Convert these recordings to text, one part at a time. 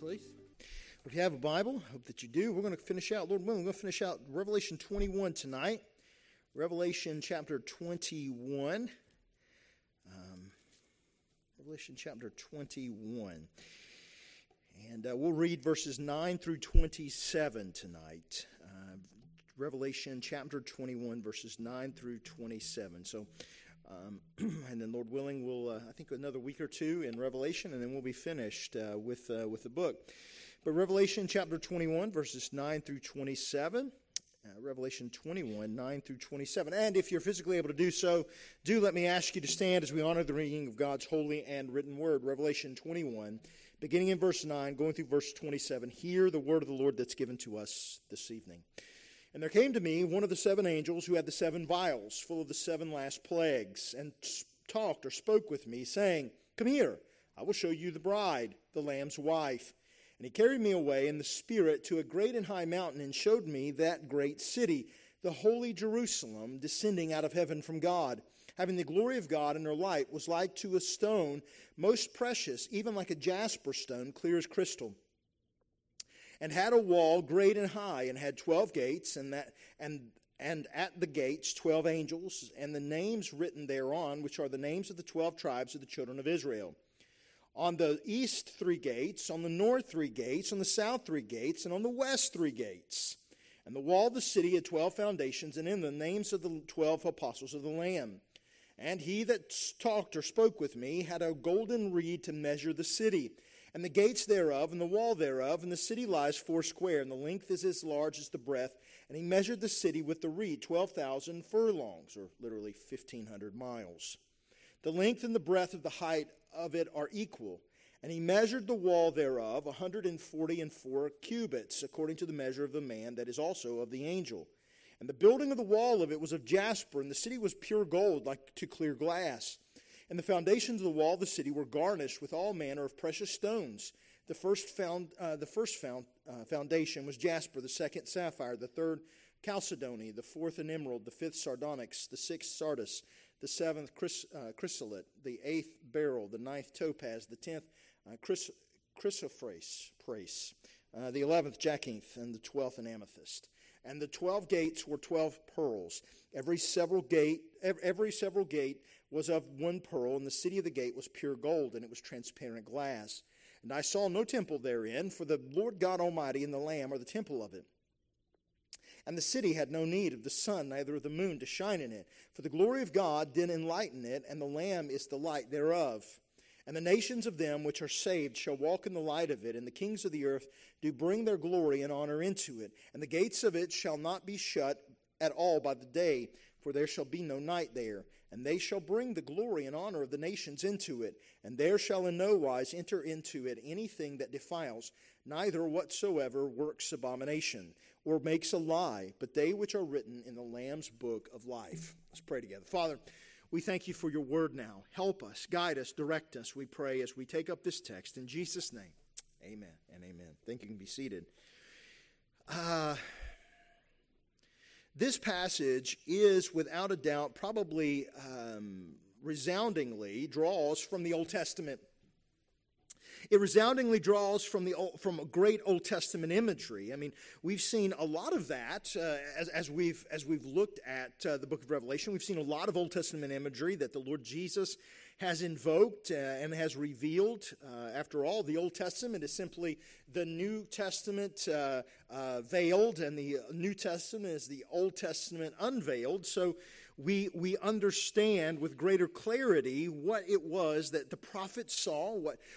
please. If you have a Bible, I hope that you do. We're going to finish out, Lord willing, we're going to finish out Revelation 21 tonight. Revelation chapter 21. Revelation chapter 21. And we'll read verses 9 through 27 tonight. Revelation chapter 21, verses 9 through 27. So, and then Lord willing, we'll, I think, another week or two in Revelation, and then we'll be finished with the book. But Revelation chapter 21, verses 9 through 27. Revelation 21, 9 through 27. And if you're physically able to do so, do let me ask you to stand as we honor the reading of God's holy and written word. Revelation 21, beginning in verse 9, going through verse 27. Hear the word of the Lord that's given to us this evening. And there came to me one of the seven angels who had the seven vials full of the seven last plagues, and talked or spoke with me, saying, "Come here, I will show you the bride, the Lamb's wife." And he carried me away in the Spirit to a great and high mountain, and showed me that great city, the holy Jerusalem, descending out of heaven from God, having the glory of God, and her light was like to a stone most precious, even like a jasper stone, clear as crystal. And had a wall great and high, and had 12 gates, and at the gates 12 angels, and the names written thereon, which are the names of the 12 tribes of the children of Israel. On the east 3 gates, on the north 3 gates, on the south 3 gates, and on the west 3 gates. And the wall of the city had 12 foundations, and in the names of the 12 apostles of the Lamb. And he that talked or spoke with me had a golden reed to measure the city, and the gates thereof, and the wall thereof, and the city lies 4 square, and the length is as large as the breadth. And he measured the city with the reed, 12,000 furlongs, or literally 1,500 miles. The length and the breadth of the height of it are equal. And he measured the wall thereof, 144 cubits, according to the measure of the man that is also of the angel. And the building of the wall of it was of jasper, and the city was pure gold, like to clear glass. And the foundations of the wall of the city were garnished with all manner of precious stones. The first foundation was jasper, the second sapphire, the third chalcedony, the fourth an emerald, the fifth sardonyx, the sixth sardis, the seventh chrysolite, the eighth beryl, the ninth topaz, the tenth chrysoprase, the 11th jacinth, and the 12th an amethyst. And the 12 gates were 12 pearls. Every several gate was of one pearl, and the city of the gate was pure gold, and it was transparent glass. And I saw no temple therein, for the Lord God Almighty and the Lamb are the temple of it. And the city had no need of the sun, neither of the moon, to shine in it, for the glory of God did enlighten it, and the Lamb is the light thereof. And the nations of them which are saved shall walk in the light of it, and the kings of the earth do bring their glory and honor into it. And the gates of it shall not be shut at all by the day, for there shall be no night there. And they shall bring the glory and honor of the nations into it. And there shall in no wise enter into it anything that defiles, neither whatsoever works abomination, or makes a lie, but they which are written in the Lamb's book of life. Let's pray together. Father, we thank you for your word now. Help us, guide us, direct us, we pray, as we take up this text. In Jesus' name, amen and amen. Thank you. Can be seated. This passage is, without a doubt, probably resoundingly draws from the Old Testament. It resoundingly draws from great Old Testament imagery. I mean, we've seen a lot of that as we've looked at the book of Revelation. We've seen a lot of Old Testament imagery that the Lord Jesus has invoked and has revealed. After all, the Old Testament is simply the New Testament veiled, and the New Testament is the Old Testament unveiled. So we understand with greater clarity what it was that the prophets saw,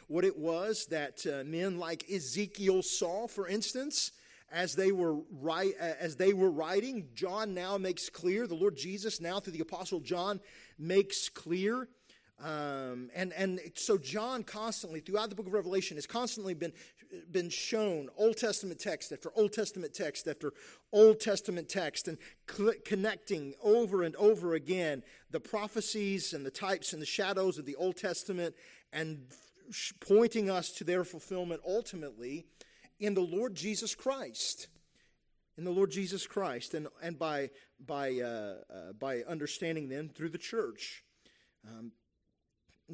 what it was that men like Ezekiel saw, for instance, as they were writing. John now makes clear, the Lord Jesus now through the Apostle John makes clear. And so John constantly, throughout the book of Revelation, has constantly been shown Old Testament text after Old Testament text after Old Testament text, and connecting over and over again the prophecies and the types and the shadows of the Old Testament, and pointing us to their fulfillment ultimately in the Lord Jesus Christ. In the Lord Jesus Christ, and by understanding them through the church. And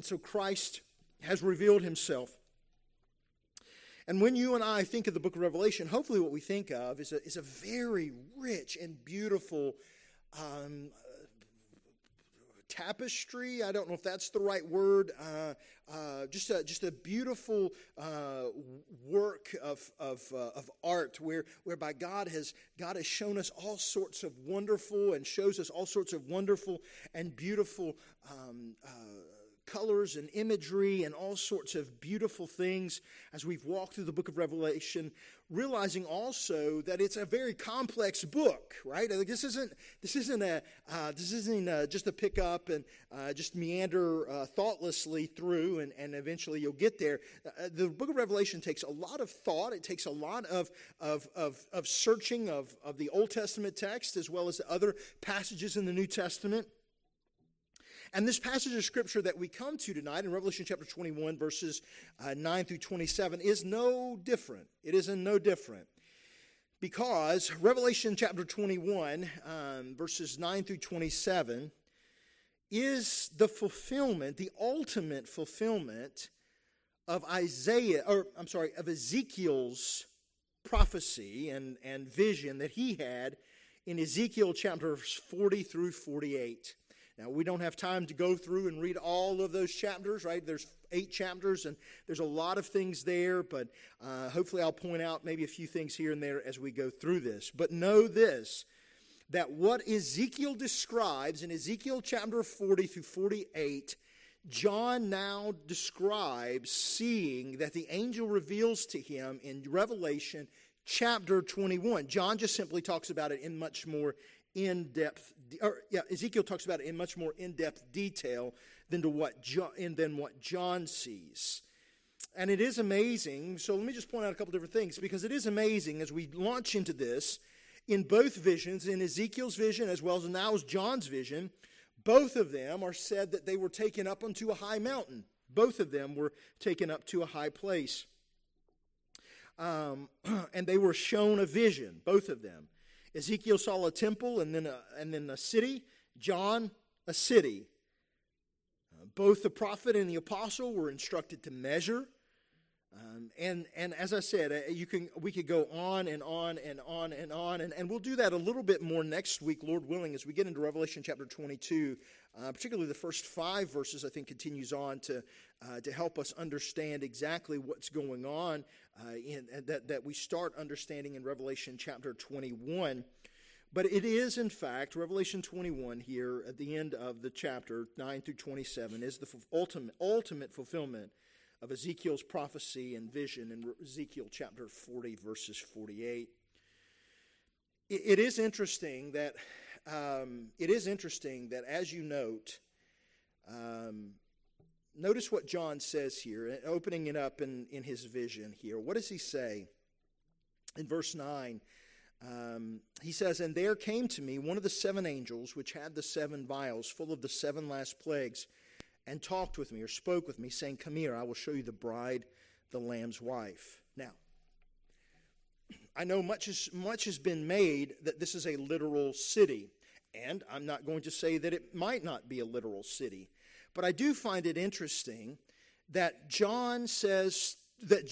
so Christ has revealed himself. And when you and I think of the book of Revelation, hopefully what we think of is a very rich and beautiful tapestry. I don't know if that's the right word. Just a beautiful work of art, whereby God has shown us all sorts of wonderful and shows us all sorts of wonderful and beautiful colors and imagery and all sorts of beautiful things as we've walked through the book of Revelation, realizing also that it's a very complex book, right? Like this isn't just a pick up and just meander thoughtlessly through, and eventually you'll get there. The book of Revelation takes a lot of thought. It takes a lot of searching of the Old Testament text as well as the other passages in the New Testament. And this passage of Scripture that we come to tonight in Revelation chapter 21, verses 9 through 27, is no different. It is no different. Because Revelation chapter 21, verses 9 through 27, is the fulfillment, the ultimate fulfillment of Ezekiel's prophecy and vision that he had in Ezekiel chapters 40 through 48. Now, we don't have time to go through and read all of those chapters, right? There's 8 chapters, and there's a lot of things there, but hopefully I'll point out maybe a few things here and there as we go through this. But know this, that what Ezekiel describes in Ezekiel chapter 40 through 48, John now describes seeing that the angel reveals to him in Revelation chapter 21. John just simply talks about it in much more Ezekiel talks about it in much more in-depth detail than what John sees. And it is amazing. So let me just point out a couple different things, because it is amazing as we launch into this, in both visions, in Ezekiel's vision as well as now as John's vision, both of them are said that they were taken up onto a high mountain. Both of them were taken up to a high place. And they were shown a vision, both of them. Ezekiel saw a temple and then a city. John, a city. Both the prophet and the apostle were instructed to measure. And as I said, we could go on and on and on and on. And we'll do that a little bit more next week, Lord willing, as we get into Revelation chapter 22. Particularly the first 5 verses, I think, continues on to help us understand exactly what's going on that we start understanding in Revelation chapter 21. But it is, in fact, Revelation 21 here at the end of the chapter 9 through 27 is the ultimate fulfillment of Ezekiel's prophecy and vision in Ezekiel chapter 40, verses 48. It is interesting that as you note, notice what John says here, opening it up in his vision here. What does he say? In verse 9, he says, "And there came to me one of the 7 angels, which had the 7 vials full of the 7 last plagues, and talked with me," or spoke with me, saying, "Come here, I will show you the bride, the Lamb's wife." Now, I know much has been made that this is a literal city, and I'm not going to say that it might not be a literal city, but I do find it interesting that John says that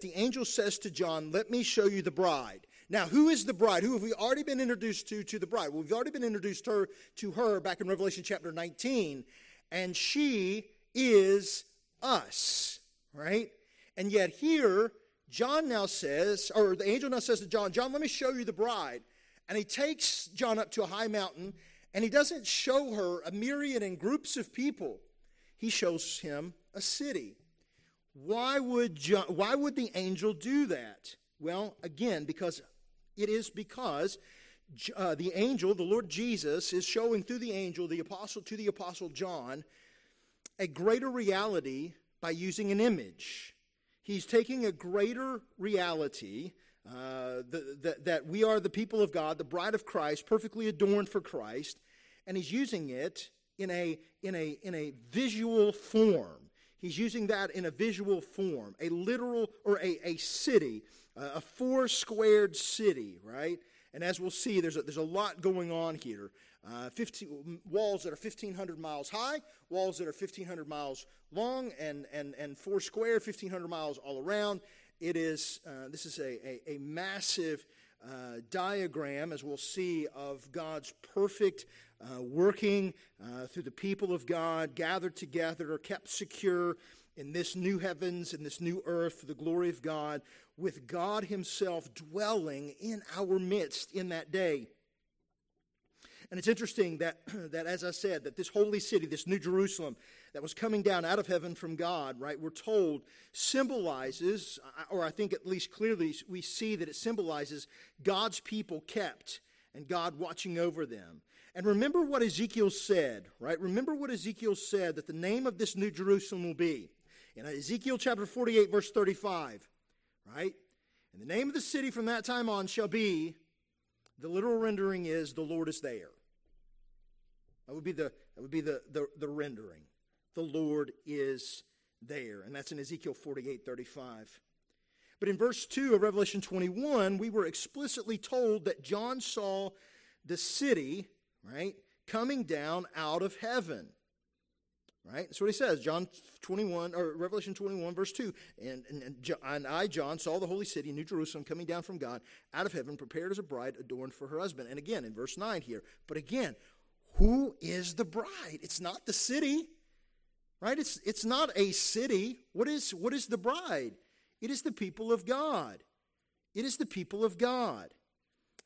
the angel says to John, "Let me show you the bride." Now, who is the bride? Who have we already been introduced to the bride? Well, we've already been introduced to her back in Revelation chapter 19, and she is us, right? And yet here, the angel now says to John, "John, let me show you the bride." And he takes John up to a high mountain, and he doesn't show her a myriad and groups of people. He shows him a city. Why would the angel do that? Well, again, because the angel, the Lord Jesus, is showing through the angel, the apostle John, a greater reality by using an image. He's taking a greater reality that we are the people of God, the bride of Christ, perfectly adorned for Christ, and he's using it in a visual form. He's using that in a visual form, a literal or a city, a 4-squared city, right? And as we'll see, there's a lot going on here. 15 walls that are 1,500 miles high, walls that are 1,500 miles long, and 4 square, 1,500 miles all around. It is, this is a massive diagram, as we'll see, of God's perfect working through the people of God, gathered together, kept secure in this new heavens, in this new earth, for the glory of God, with God himself dwelling in our midst in that day. And it's interesting that as I said, that this holy city, this new Jerusalem that was coming down out of heaven from God, right, we're told symbolizes, or I think at least clearly we see that it symbolizes God's people kept and God watching over them. And remember what Ezekiel said, right? Remember what Ezekiel said that the name of this new Jerusalem will be. In Ezekiel chapter 48, verse 35, right? And the name of the city from that time on shall be, the literal rendering is, the Lord is there. That would be the rendering. The Lord is there. And that's in Ezekiel 48:35. But in verse 2 of Revelation 21, we were explicitly told that John saw the city, right, coming down out of heaven. Right? That's what he says. Revelation 21, verse 2. And I, John, saw the holy city, New Jerusalem, coming down from God out of heaven, prepared as a bride, adorned for her husband. And again, in verse 9 here. But again, who is the bride? It's not the city, right? It's not a city. What is the bride? It is the people of God. It is the people of God.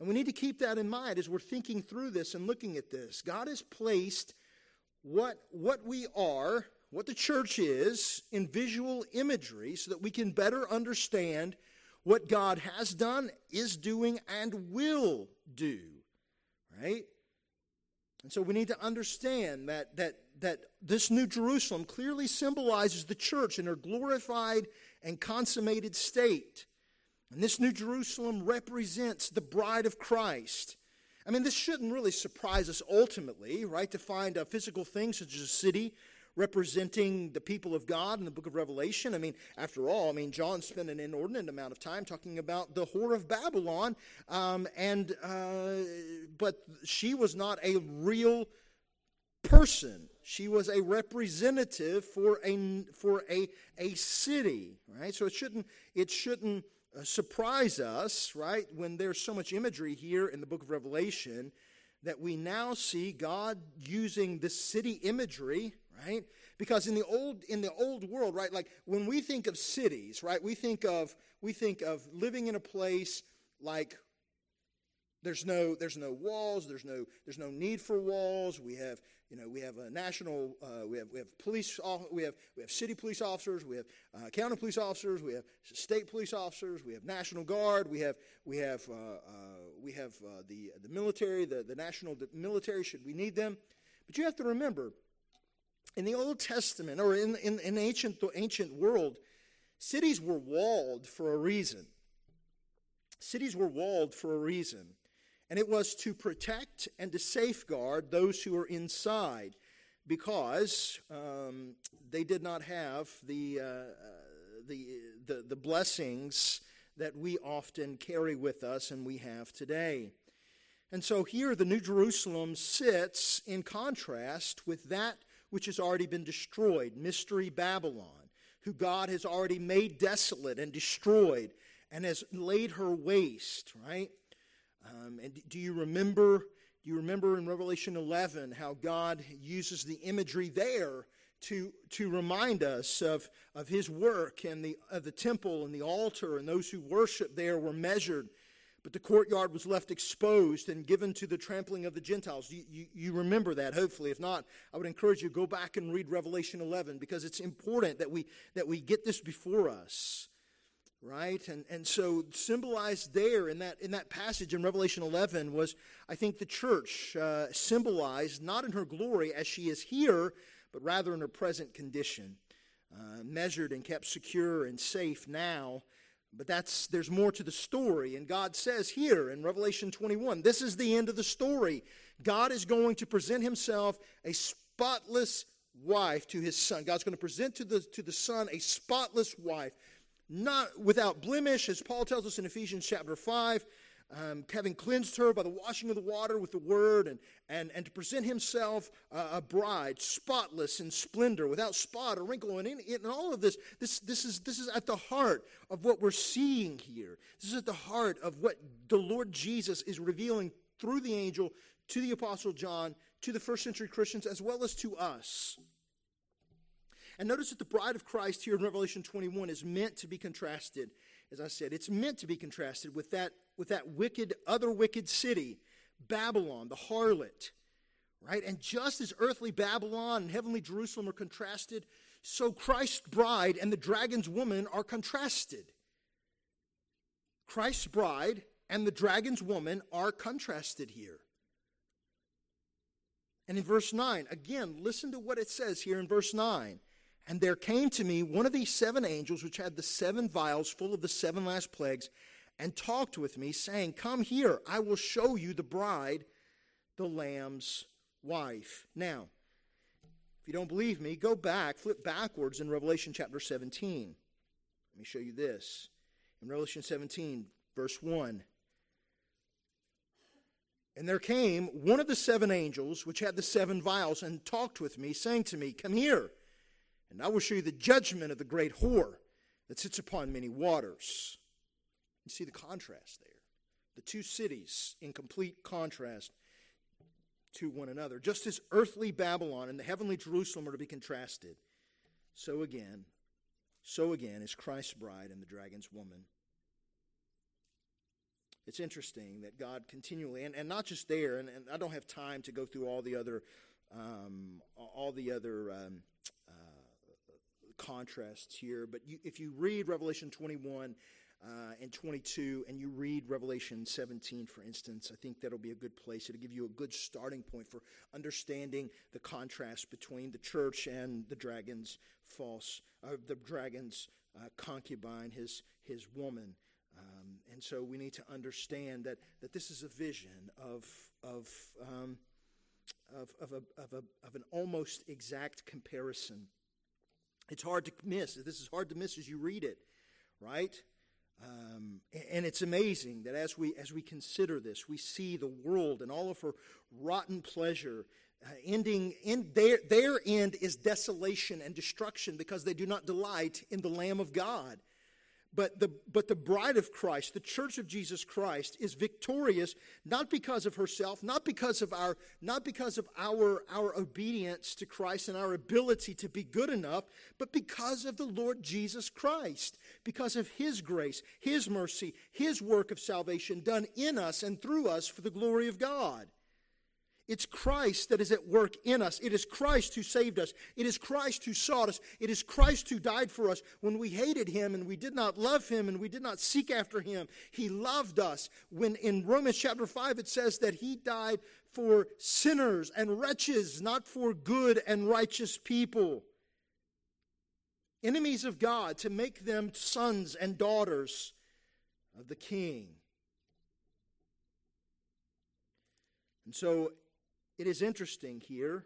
And we need to keep that in mind as we're thinking through this and looking at this. God has placed what we are, what the church is, in visual imagery so that we can better understand what God has done, is doing, and will do, right? And so we need to understand that this new Jerusalem clearly symbolizes the church in her glorified and consummated state. And this new Jerusalem represents the bride of Christ. I mean, this shouldn't really surprise us ultimately, right, to find a physical thing such as a city representing the people of God in the book of Revelation. I mean, after all, John spent an inordinate amount of time talking about the whore of Babylon, but she was not a real person. She was a representative for a city, right? So it shouldn't surprise us, right, when there's so much imagery here in the book of Revelation that we now see God using the city imagery, right? Because in the old world, right, like when we think of cities, right, we think of living in a place like there's no walls, there's no need for walls. We have city police officers, we have county police officers, we have state police officers, we have National Guard, we have the military, the military should we need them. But you have to remember, in the Old Testament or in the ancient world, cities were walled for a reason. Cities were walled for a reason. And it was to protect and to safeguard those who were inside, because they did not have the blessings that we often carry with us and we have today. And so here the New Jerusalem sits in contrast with that which has already been destroyed, Mystery Babylon, who God has already made desolate and destroyed and has laid her waste, right? And do you remember in Revelation 11 how God uses the imagery there to remind us of his work, and the temple and the altar and those who worship there were measured, but the courtyard was left exposed and given to the trampling of the Gentiles. You remember that, hopefully. If not, I would encourage you to go back and read Revelation 11, because it's important that we get this before us. Right? And so symbolized there in that passage in Revelation 11 was, I think, the church symbolized not in her glory as she is here, but rather in her present condition, measured and kept secure and safe now. But there's more to the story. And God says here in Revelation 21, this is the end of the story. God is going to present himself a spotless wife to his son. God's going to present to the son a spotless wife, not without blemish, as Paul tells us in Ephesians chapter 5, having cleansed her by the washing of the water with the word, and to present himself a bride, spotless in splendor, without spot or wrinkle, and in all of this is at the heart of what we're seeing here. This is at the heart of what the Lord Jesus is revealing through the angel to the Apostle John, to the first century Christians, as well as to us. And notice that the bride of Christ here in Revelation 21 is meant to be contrasted. As I said, it's meant to be contrasted with that other wicked city, Babylon, the harlot, right? And just as earthly Babylon and heavenly Jerusalem are contrasted, so Christ's bride and the dragon's woman are contrasted. Christ's bride and the dragon's woman are contrasted here. And in verse 9, again, listen to what it says here in verse 9. And there came to me one of these seven angels, which had the seven vials full of the seven last plagues, and talked with me, saying, come here, I will show you the bride, the Lamb's wife. Now, if you don't believe me, go back, flip backwards in Revelation chapter 17. Let me show you this. In Revelation 17, verse 1. And there came one of the seven angels, which had the seven vials, and talked with me, saying to me, come here, and I will show you the judgment of the great whore that sits upon many waters. You see the contrast there. The two cities in complete contrast to one another. Just as earthly Babylon and the heavenly Jerusalem are to be contrasted, so again is Christ's bride and the dragon's woman. It's interesting that God continually, and not just there, and I don't have time to go through all the other contrasts here, but if you read Revelation 21 and 22, and you read Revelation 17, for instance, I think that'll be a good place. It'll give you a good starting point for understanding the contrast between the church and the dragon's concubine, his woman. And so we need to understand that this is a vision of an almost exact comparison. It's hard to miss. This is hard to miss as you read it, right? And it's amazing that as we consider this, we see the world and all of her rotten pleasure ending in their end is desolation and destruction, because they do not delight in the Lamb of God. But the bride of Christ, the church of Jesus Christ, is victorious not because of herself, not because of our obedience to Christ and our ability to be good enough, but because of the Lord Jesus Christ, because of his grace, his mercy, his work of salvation done in us and through us for the glory of God. It's Christ that is at work in us. It is Christ who saved us. It is Christ who sought us. It is Christ who died for us. When we hated him and we did not love him and we did not seek after him, he loved us. When in Romans chapter 5 it says that he died for sinners and wretches, not for good and righteous people. Enemies of God, to make them sons and daughters of the King. And so it is interesting here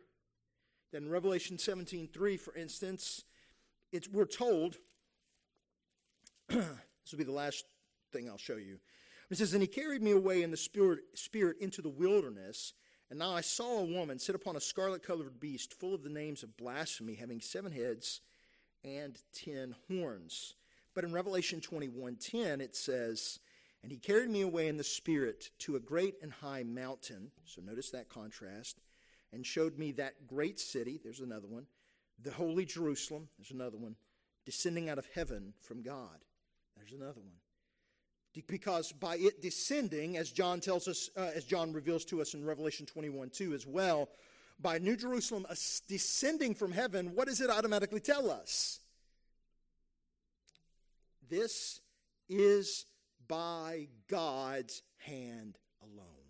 that in Revelation 17:3, for instance, we're told, this will be the last thing I'll show you. It says, and he carried me away in the spirit into the wilderness, and now I saw a woman sit upon a scarlet-colored beast full of the names of blasphemy, having 7 heads and 10 horns. But in Revelation 21:10, it says, and he carried me away in the spirit to a great and high mountain. So notice that contrast. And showed me that great city. There's another one. The holy Jerusalem. There's another one. Descending out of heaven from God. There's another one. Because by it descending, as John tells us, as John reveals to us in Revelation 21:2 as well, by New Jerusalem descending from heaven, what does it automatically tell us? This is by God's hand alone.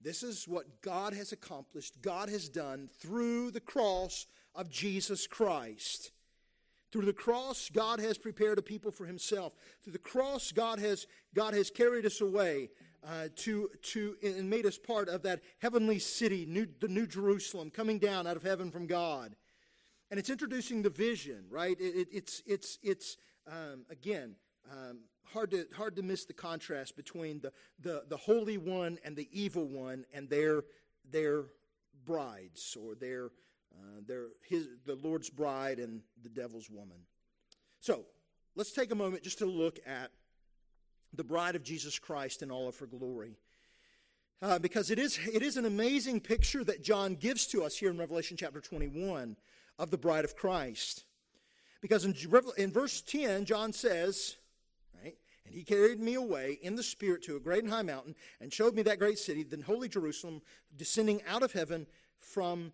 This is what God has accomplished, God has done through the cross of Jesus Christ. Through the cross, God has prepared a people for himself. Through the cross, God has carried us away and made us part of that heavenly city, the New Jerusalem, coming down out of heaven from God. And it's introducing the vision, right? Again, Hard to miss the contrast between the holy one and the evil one and their brides, or the Lord's bride and the devil's woman. So let's take a moment just to look at the bride of Jesus Christ in all of her glory, because it is an amazing picture that John gives to us here in Revelation chapter 21 of the bride of Christ. Because in verse 10, John says, right, "And he carried me away in the Spirit to a great and high mountain and showed me that great city, the holy Jerusalem, descending out of heaven from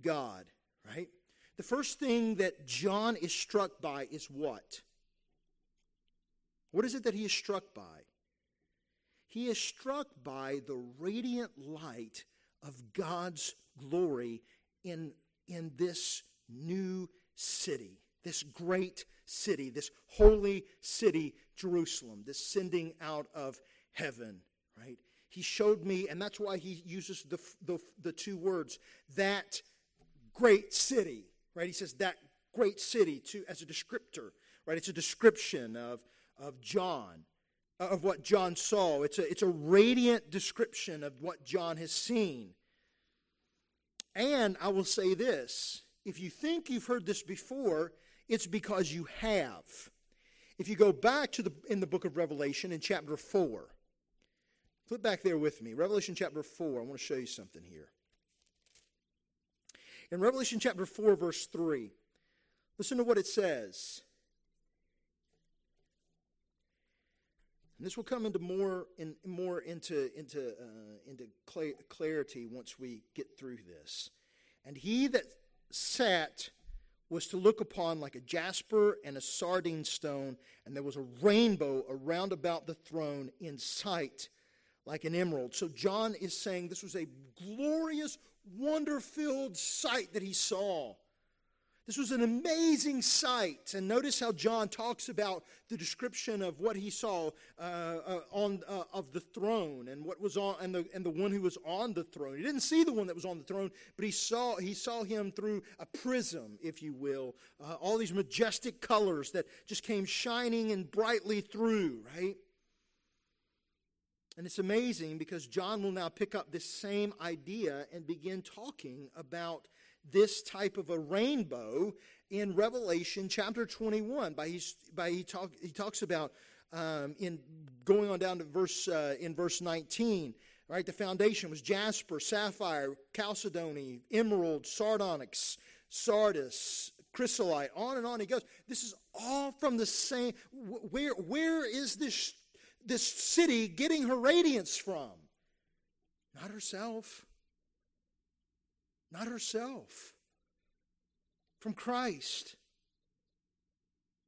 God," right? The first thing that John is struck by is what? What is it that he is struck by? He is struck by the radiant light of God's glory in this new city. This great city, this holy city, Jerusalem, this sending out of heaven, right? He showed me, and that's why he uses the two words, that great city, right? He says that great city as a descriptor, right? It's a description of John, of what John saw. It's a radiant description of what John has seen. And I will say this, if you think you've heard this before, it's because you have. If you go back to in the book of Revelation in chapter 4, flip back there with me. Revelation chapter 4, I want to show you something here. In Revelation chapter 4, verse 3, listen to what it says. And this will come into more into clarity once we get through this. "And he that sat was to look upon like a jasper and a sardine stone, and there was a rainbow around about the throne in sight like an emerald." So John is saying this was a glorious, wonder-filled sight that he saw. This was an amazing sight. And notice how John talks about the description of what he saw of the throne and what was on and the one who was on the throne. He didn't see the one that was on the throne, but he saw him through a prism, if you will. All these majestic colors that just came shining and brightly through, right? And it's amazing because John will now pick up this same idea and begin talking about this type of a rainbow in Revelation chapter 21. He talks about in going on down to verse 19. Right, the foundation was jasper, sapphire, chalcedony, emerald, sardonyx, sardis, chrysolite. On and on he goes. This is all from the same. Where is this city getting her radiance from? Not herself. Not herself, from Christ.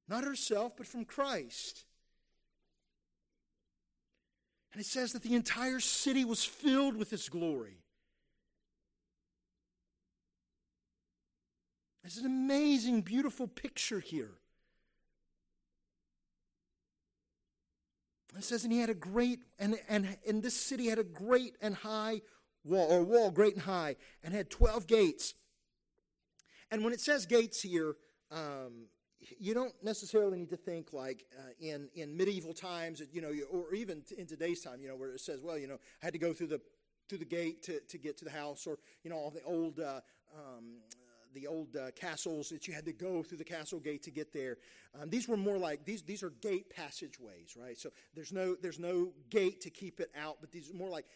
Not herself, but from Christ. And it says that the entire city was filled with His glory. It's an amazing, beautiful picture here. It says, and He had a great, and this city had a great and high wall great and high, and had 12 gates. And when it says gates here, you don't necessarily need to think like in medieval times, you know, or even in today's time, you know, where it says, well, you know, I had to go through the gate to get to the house, or you know, all the old castles that you had to go through the castle gate to get there. These were more like these are gate passageways, right? So there's no gate to keep it out, but these are more like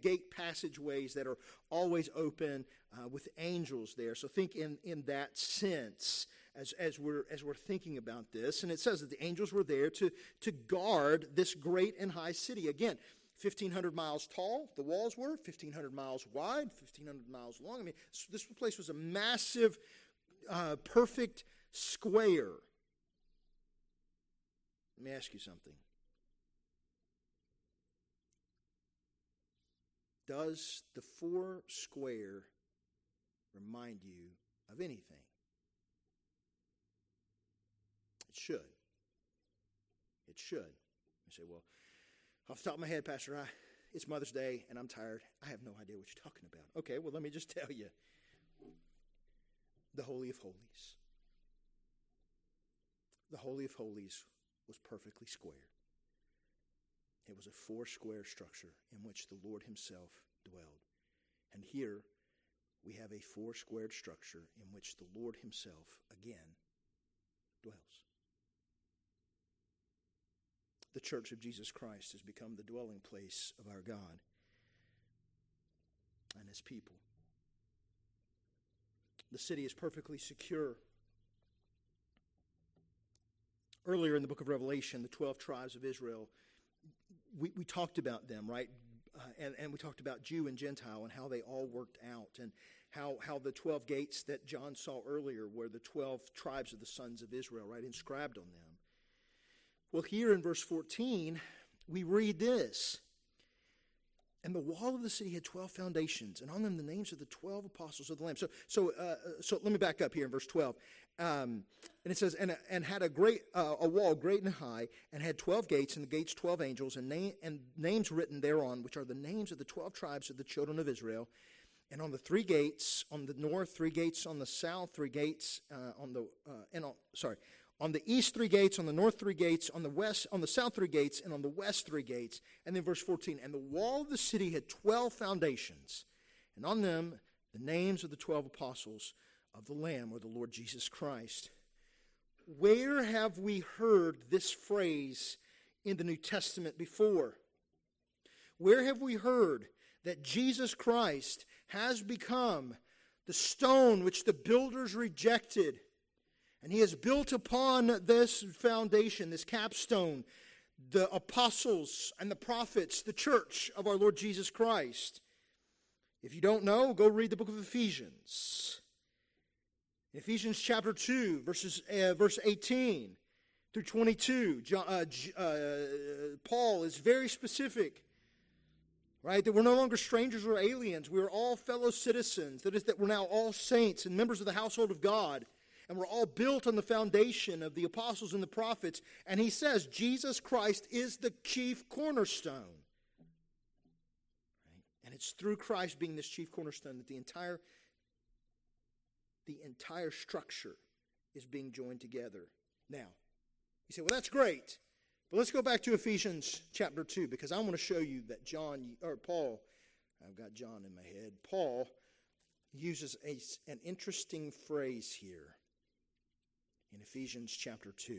gate passageways that are always open with angels there. So think in that sense as we're thinking about this. And it says that the angels were there to guard this great and high city. Again, 1,500 miles tall, the walls were, 1,500 miles wide, 1,500 miles long. I mean, this place was a massive, perfect square. Let me ask you something. Does the four square remind you of anything? It should. It should. You say, well, off the top of my head, Pastor, it's Mother's Day and I'm tired. I have no idea what you're talking about. Okay, well, let me just tell you. The Holy of Holies. The Holy of Holies was perfectly square. It was a four-square structure in which the Lord himself dwelled. And here we have a four-squared structure in which the Lord himself, again, dwells. The Church of Jesus Christ has become the dwelling place of our God and his people. The city is perfectly secure. Earlier in the book of Revelation, the 12 tribes of Israel, we talked about them, right? And we talked about Jew and Gentile and how they all worked out, and how the 12 gates that John saw earlier were the 12 tribes of the sons of Israel, right, inscribed on them. Well, here in verse 14, we read this. And the wall of the city had 12 foundations, and on them the names of the 12 apostles of the Lamb. So let me back up here in verse 12. And it says, and had a wall great and high, and had 12 gates, and the gates 12 angels, and names written thereon, which are the names of the 12 tribes of the children of Israel. And on the three gates on the north, three gates on the south, three gates on the east, three gates, on the north, three gates, on the west, on the south, three gates, and on the west, three gates. And then verse 14, and the wall of the city had 12 foundations, and on them the names of the 12 apostles of the Lamb, or the Lord Jesus Christ. Where have we heard this phrase in the New Testament before? Where have we heard that Jesus Christ has become the stone which the builders rejected? And he has built upon this foundation, this capstone, the apostles and the prophets, the church of our Lord Jesus Christ. If you don't know, go read the book of Ephesians. In Ephesians chapter 2, verse 18 through 22, Paul is very specific. Right, that we're no longer strangers or aliens. We are all fellow citizens. That is, that we're now all saints and members of the household of God. And we're all built on the foundation of the apostles and the prophets. And he says, Jesus Christ is the chief cornerstone. Right? And it's through Christ being this chief cornerstone that the entire structure is being joined together. Now, you say, well, that's great. But let's go back to Ephesians chapter 2, because I want to show you that Paul uses an interesting phrase here. In Ephesians chapter 2,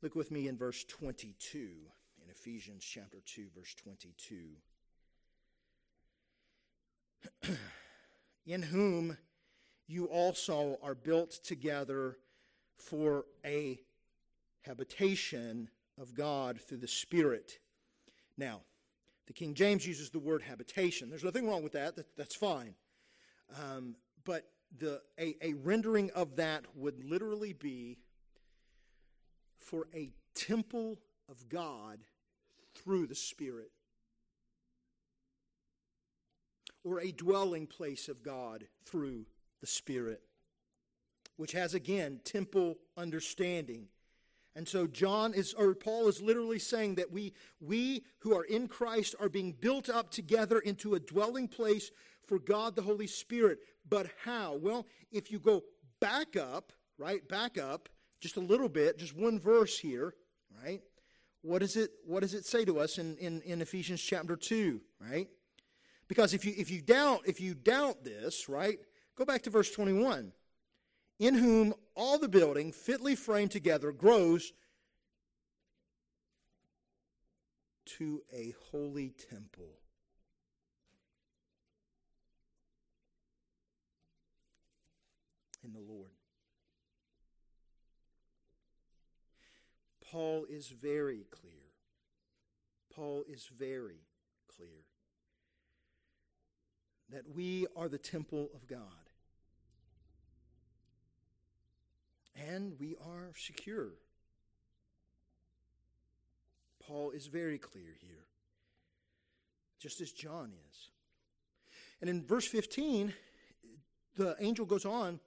look with me in verse 22, in Ephesians chapter 2, verse 22. In whom you also are built together for a habitation of God through the Spirit. Now, the King James uses the word habitation. There's nothing wrong with that. That's fine. But a rendering of that would literally be for a temple of God through the Spirit, or a dwelling place of God through the Spirit, which has, again, temple understanding. And so Paul is literally saying that we who are in Christ are being built up together into a dwelling place for God the Holy Spirit. But how? Well, if you go back up, right? Back up just a little bit, just one verse here, right? What does it say to us in Ephesians chapter 2, right? Because if you doubt this, right, go back to verse 21. In whom all the building fitly framed together grows to a holy temple. In the Lord. Paul is very clear that we are the temple of God. And we are secure. Paul is very clear here, just as John is. And in verse 15, the angel goes on,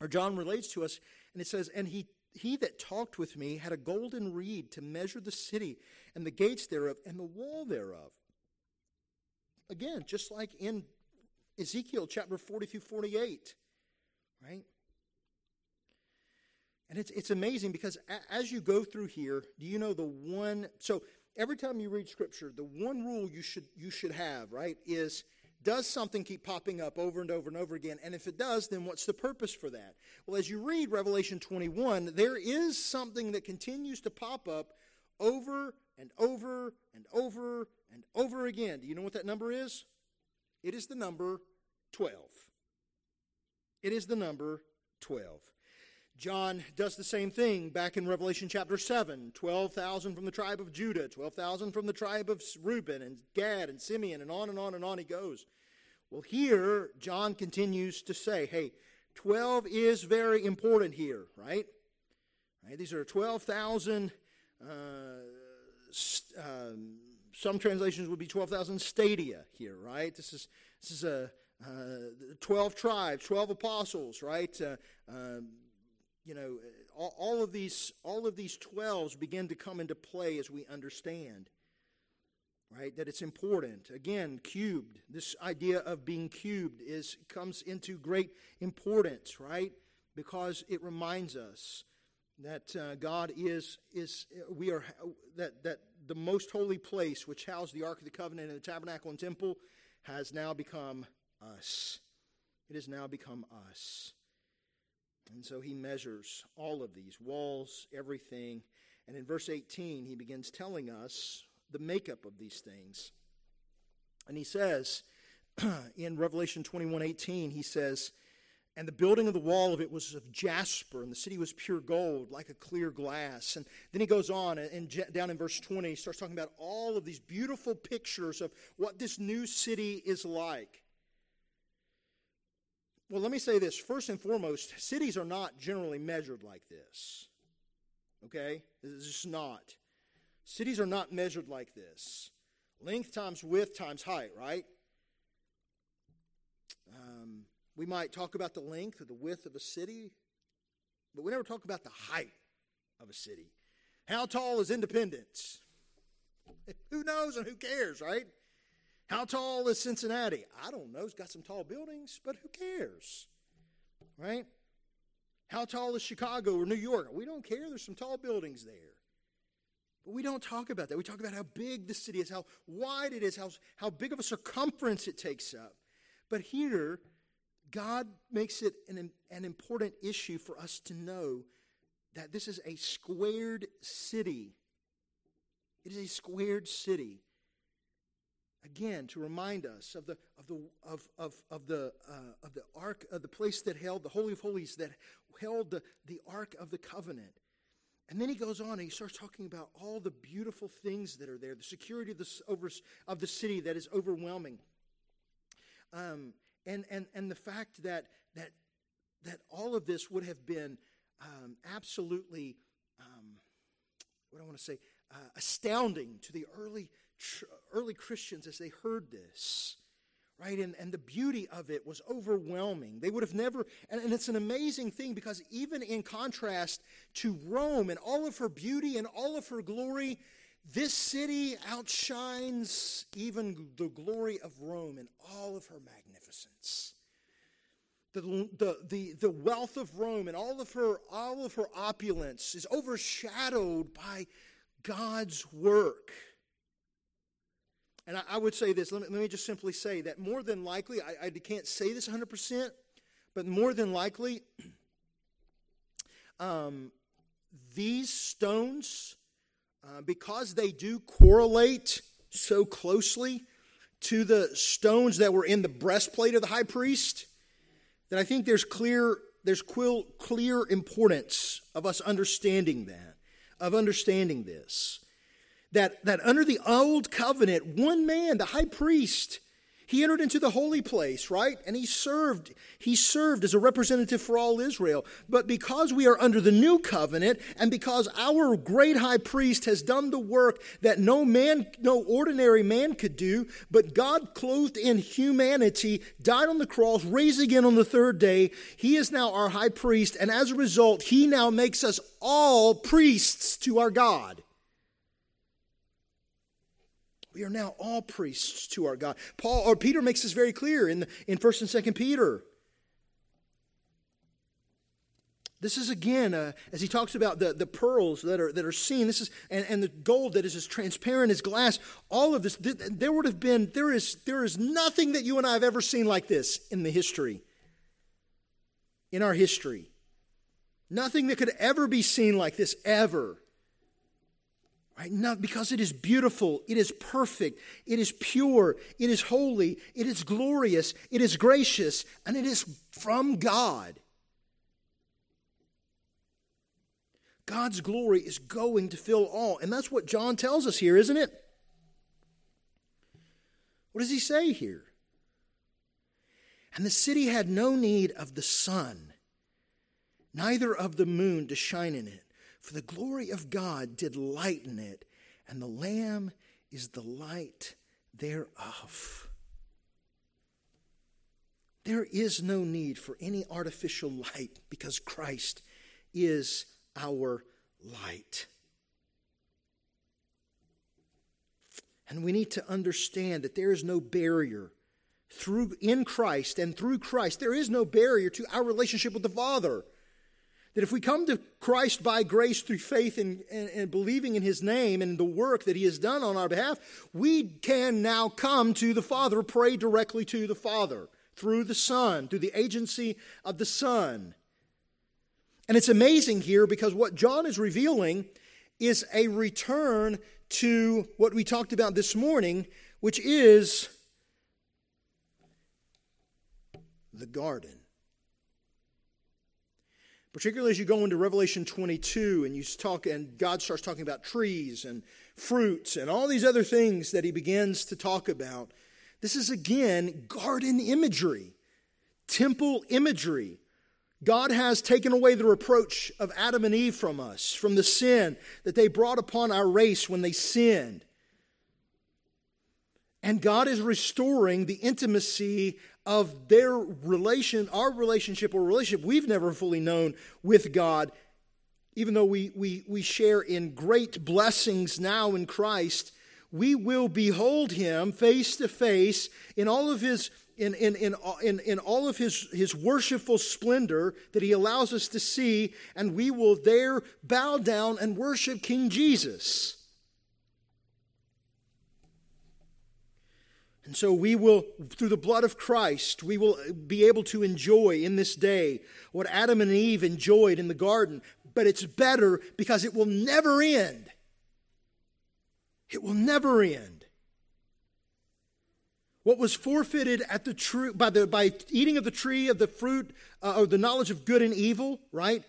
or John relates to us, and it says, and he that talked with me had a golden reed to measure the city and the gates thereof and the wall thereof. Again, just like in Ezekiel chapter 40 through 48, right? And it's amazing because as you go through here, do you know the one? So every time you read Scripture, the one rule you should have, right, is does something keep popping up over and over and over again? And if it does, then what's the purpose for that? Well, as you read Revelation 21, there is something that continues to pop up over and over and over and over again. Do you know what that number is? It is the number 12. It is the number 12. John does the same thing back in Revelation chapter 7. 12,000 from the tribe of Judah, 12,000 from the tribe of Reuben and Gad and Simeon, and on and on and on he goes. Well, here, John continues to say, hey, 12 is very important here, right? These are 12,000, some translations would be 12,000 stadia here, right? This is a 12 tribes, 12 apostles, right? You know, all of these 12s begin to come into play as we understand, right, that it's important. Again, cubed, this idea of being cubed comes into great importance, right, because it reminds us that God is the most holy place, which housed the Ark of the Covenant and the Tabernacle and Temple, has now become us. It has now become us. And so he measures all of these walls, everything. And in verse 18, he begins telling us the makeup of these things. And he says, in Revelation 21:18, he says, and the building of the wall of it was of jasper, and the city was pure gold, like a clear glass. And then he goes on, and down in verse 20, he starts talking about all of these beautiful pictures of what this new city is like. Well, let me say this. First and foremost, cities are not generally measured like this. Okay? It's just not. Cities are not measured like this. Length times width times height, right? We might talk about the length or the width of a city, but we never talk about the height of a city. How tall is Independence? Who knows and who cares, right? How tall is Cincinnati? I don't know. It's got some tall buildings, but who cares, right? How tall is Chicago or New York? We don't care. There's some tall buildings there. But we don't talk about that. We talk about how big the city is, how wide it is, how big of a circumference it takes up. But here, God makes it an important issue for us to know that this is a squared city. It is a squared city. Again, to remind us of the ark of the place that held the Holy of Holies, that held the Ark of the Covenant. And then he goes on and he starts talking about all the beautiful things that are there, the security of the city that is overwhelming, and the fact that all of this would have been absolutely astounding to the early Christians as they heard this, right? And the beauty of it was overwhelming. They would have never, and it's an amazing thing because even in contrast to Rome and all of her beauty and all of her glory, this city outshines even the glory of Rome and all of her magnificence. The wealth of Rome and all of her opulence is overshadowed by God's work. And I would say this, let me just simply say that more than likely, I can't say this 100%, but more than likely, these stones, because they do correlate so closely to the stones that were in the breastplate of the high priest, that I think there's clear importance of us understanding that, of understanding this. That under the old covenant, one man, the high priest, he entered into the holy place, right? And he served as a representative for all Israel. But because we are under the new covenant, and because our great high priest has done the work that no ordinary man could do, but God clothed in humanity, died on the cross, raised again on the third day, he is now our high priest, and as a result, he now makes us all priests to our God. We are now all priests to our God. Peter makes this very clear in 1 and 2 Peter. This is, again, as he talks about the pearls that are seen, this is, and the gold that is as transparent as glass, all of this, there would have been, there is nothing that you and I have ever seen like this in the history, in our history. Nothing that could ever be seen like this, ever. Right? Not because it is beautiful, it is perfect, it is pure, it is holy, it is glorious, it is gracious, and it is from God. God's glory is going to fill all. And that's what John tells us here, isn't it? What does he say here? And the city had no need of the sun, neither of the moon to shine in it, for the glory of God did lighten it, and the Lamb is the light thereof. There is no need for any artificial light because Christ is our light. And we need to understand that there is no barrier in Christ and through Christ. There is no barrier to our relationship with the Father. That if we come to Christ by grace through faith and believing in his name and the work that he has done on our behalf, we can now come to the Father, pray directly to the Father through the Son, through the agency of the Son. And it's amazing here because what John is revealing is a return to what we talked about this morning, which is the garden. Particularly as you go into Revelation 22 and you talk, and God starts talking about trees and fruits and all these other things that he begins to talk about. This is again garden imagery, temple imagery. God has taken away the reproach of Adam and Eve from us, from the sin that they brought upon our race when they sinned. And God is restoring the intimacy of our relationship or relationship we've never fully known with God, even though we share in great blessings now in Christ. We will behold him face to face in all of his in all of his worshipful splendor that he allows us to see, and we will there bow down and worship King Jesus. And so we will, through the blood of Christ, we will be able to enjoy in this day what Adam and Eve enjoyed in the garden, but it's better because it will never end. It will never end. What was forfeited at the by eating of the tree of the fruit or the knowledge of good and evil, right?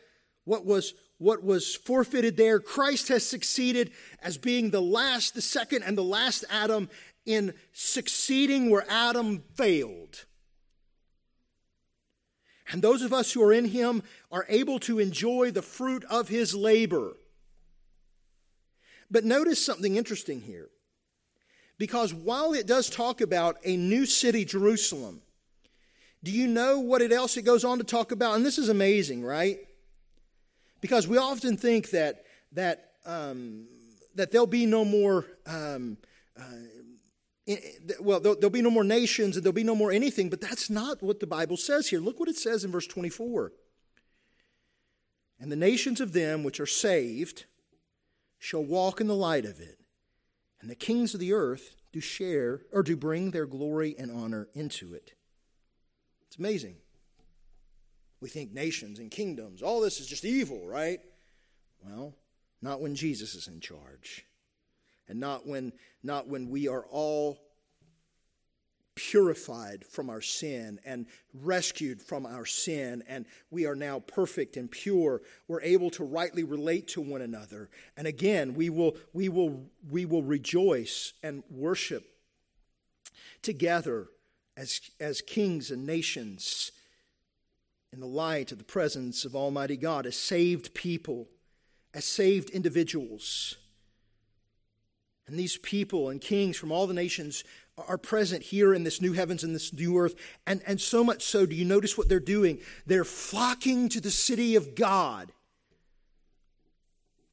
What was forfeited there, Christ has succeeded as being the second and the last Adam in succeeding where Adam failed. And those of us who are in him are able to enjoy the fruit of his labor. But notice something interesting here, because while it does talk about a new city, Jerusalem, do you know what else it goes on to talk about? And this is amazing, right? Because we often think that there'll be no more, there'll be no more nations and there'll be no more anything, but that's not what the Bible says here. Look what it says in verse 24. And the nations of them which are saved shall walk in the light of it, and the kings of the earth do share or do bring their glory and honor into it. It's amazing. We think nations and kingdoms, all this is just evil, right? Well, not when Jesus is in charge, and not when we are all purified from our sin and rescued from our sin, and we are now perfect and pure. We're able to rightly relate to one another, and again we will rejoice and worship together as kings and nations in the light of the presence of Almighty God, as saved people, as saved individuals. And these people and kings from all the nations are present here in this new heavens and this new earth. And so much so, do you notice what they're doing? They're flocking to the city of God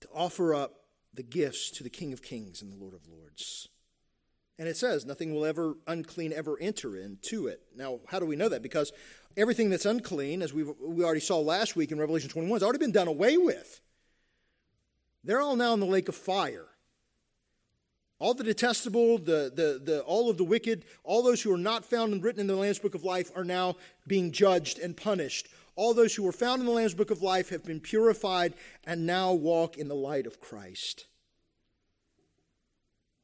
to offer up the gifts to the King of Kings and the Lord of Lords. And it says nothing will ever unclean ever enter into it. Now, how do we know that? Because everything that's unclean, as we already saw last week in Revelation 21, has already been done away with. They're all now in the lake of fire. All the detestable, all of the wicked, all those who are not found and written in the Lamb's Book of Life are now being judged and punished. All those who were found in the Lamb's Book of Life have been purified and now walk in the light of Christ.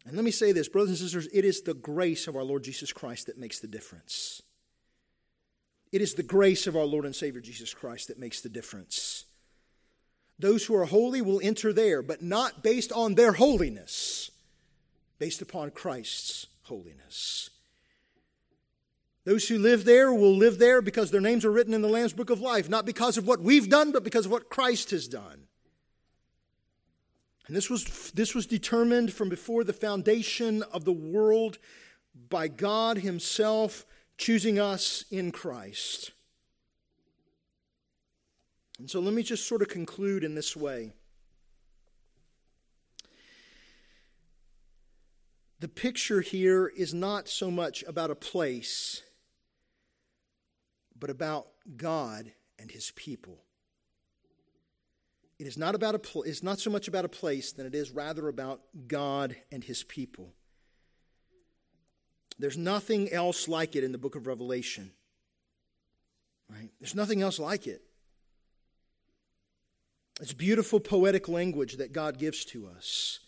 And let me say this, brothers and sisters, it is the grace of our Lord Jesus Christ that makes the difference. It is the grace of our Lord and Savior Jesus Christ that makes the difference. Those who are holy will enter there, but not based on their holiness, based upon Christ's holiness. Those who live there will live there because their names are written in the Lamb's Book of Life, not because of what we've done, but because of what Christ has done. And this was determined from before the foundation of the world by God Himself choosing us in Christ. And so let me just sort of conclude in this way. The picture here is not so much about a place, but about God and His people. It is not about it's not so much about a place than it is rather about God and His people. There's nothing else like it in the book of Revelation. Right? There's nothing else like it. It's beautiful poetic language that God gives to us.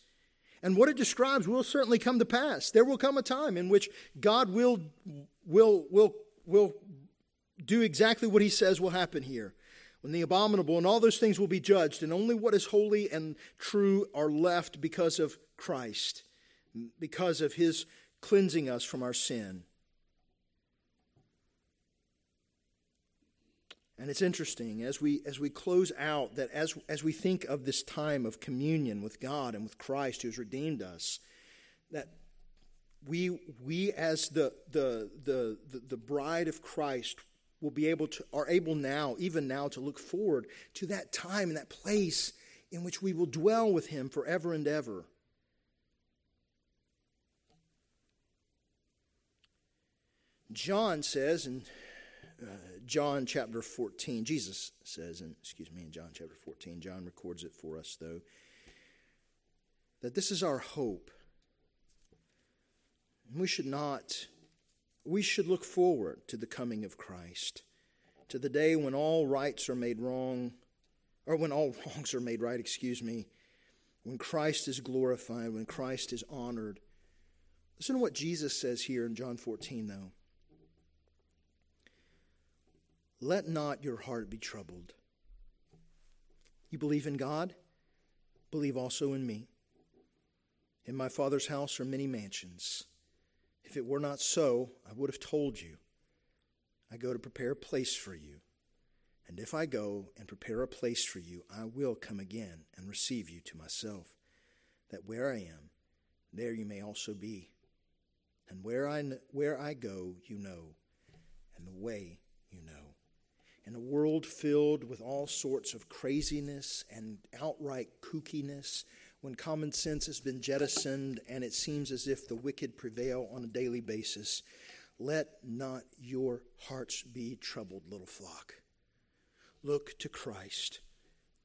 And what it describes will certainly come to pass. There will come a time in which God will do exactly what He says will happen here, when the abominable and all those things will be judged, and only what is holy and true are left because of Christ, because of His cleansing us from our sin. And it's interesting as we close out that as we think of this time of communion with God and with Christ who has redeemed us, that we as the bride of Christ will be able now to look forward to that time and that place in which we will dwell with Him forever and ever. John says in John chapter 14, Jesus says, in John chapter 14, John records it for us, though, that this is our hope. And we should look forward to the coming of Christ, to the day when all rights are made wrong, or when all wrongs are made right, when Christ is glorified, when Christ is honored. Listen to what Jesus says here in John 14, though. Let not your heart be troubled. You believe in God? Believe also in me. In my Father's house are many mansions. If it were not so, I would have told you. I go to prepare a place for you. And if I go and prepare a place for you, I will come again and receive you to myself, that where I am, there you may also be. And where I go, you know, and the way you know. In a world filled with all sorts of craziness and outright kookiness, when common sense has been jettisoned and it seems as if the wicked prevail on a daily basis, let not your hearts be troubled, little flock. Look to Christ.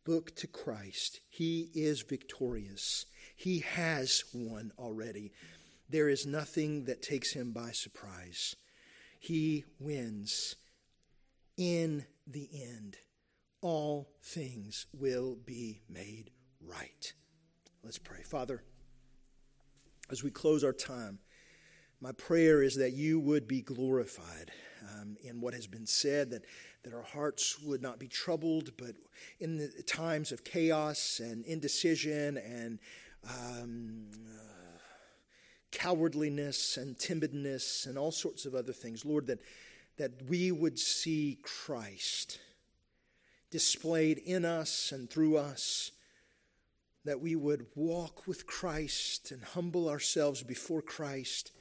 Look to Christ. He is victorious. He has won already. There is nothing that takes Him by surprise. He wins. In the end, all things will be made right. Let's pray. Father, as we close our time, my prayer is that you would be glorified in what has been said, that our hearts would not be troubled, but in the times of chaos and indecision and cowardliness and timidness and all sorts of other things, Lord, that we would see Christ displayed in us and through us, that we would walk with Christ and humble ourselves before Christ,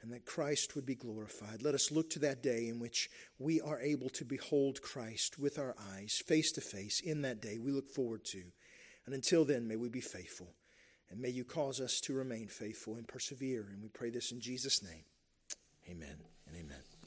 and that Christ would be glorified. Let us look to that day in which we are able to behold Christ with our eyes, face to face. In that day we look forward to. And until then, may we be faithful. And may you cause us to remain faithful and persevere. And we pray this in Jesus' name. Amen and amen.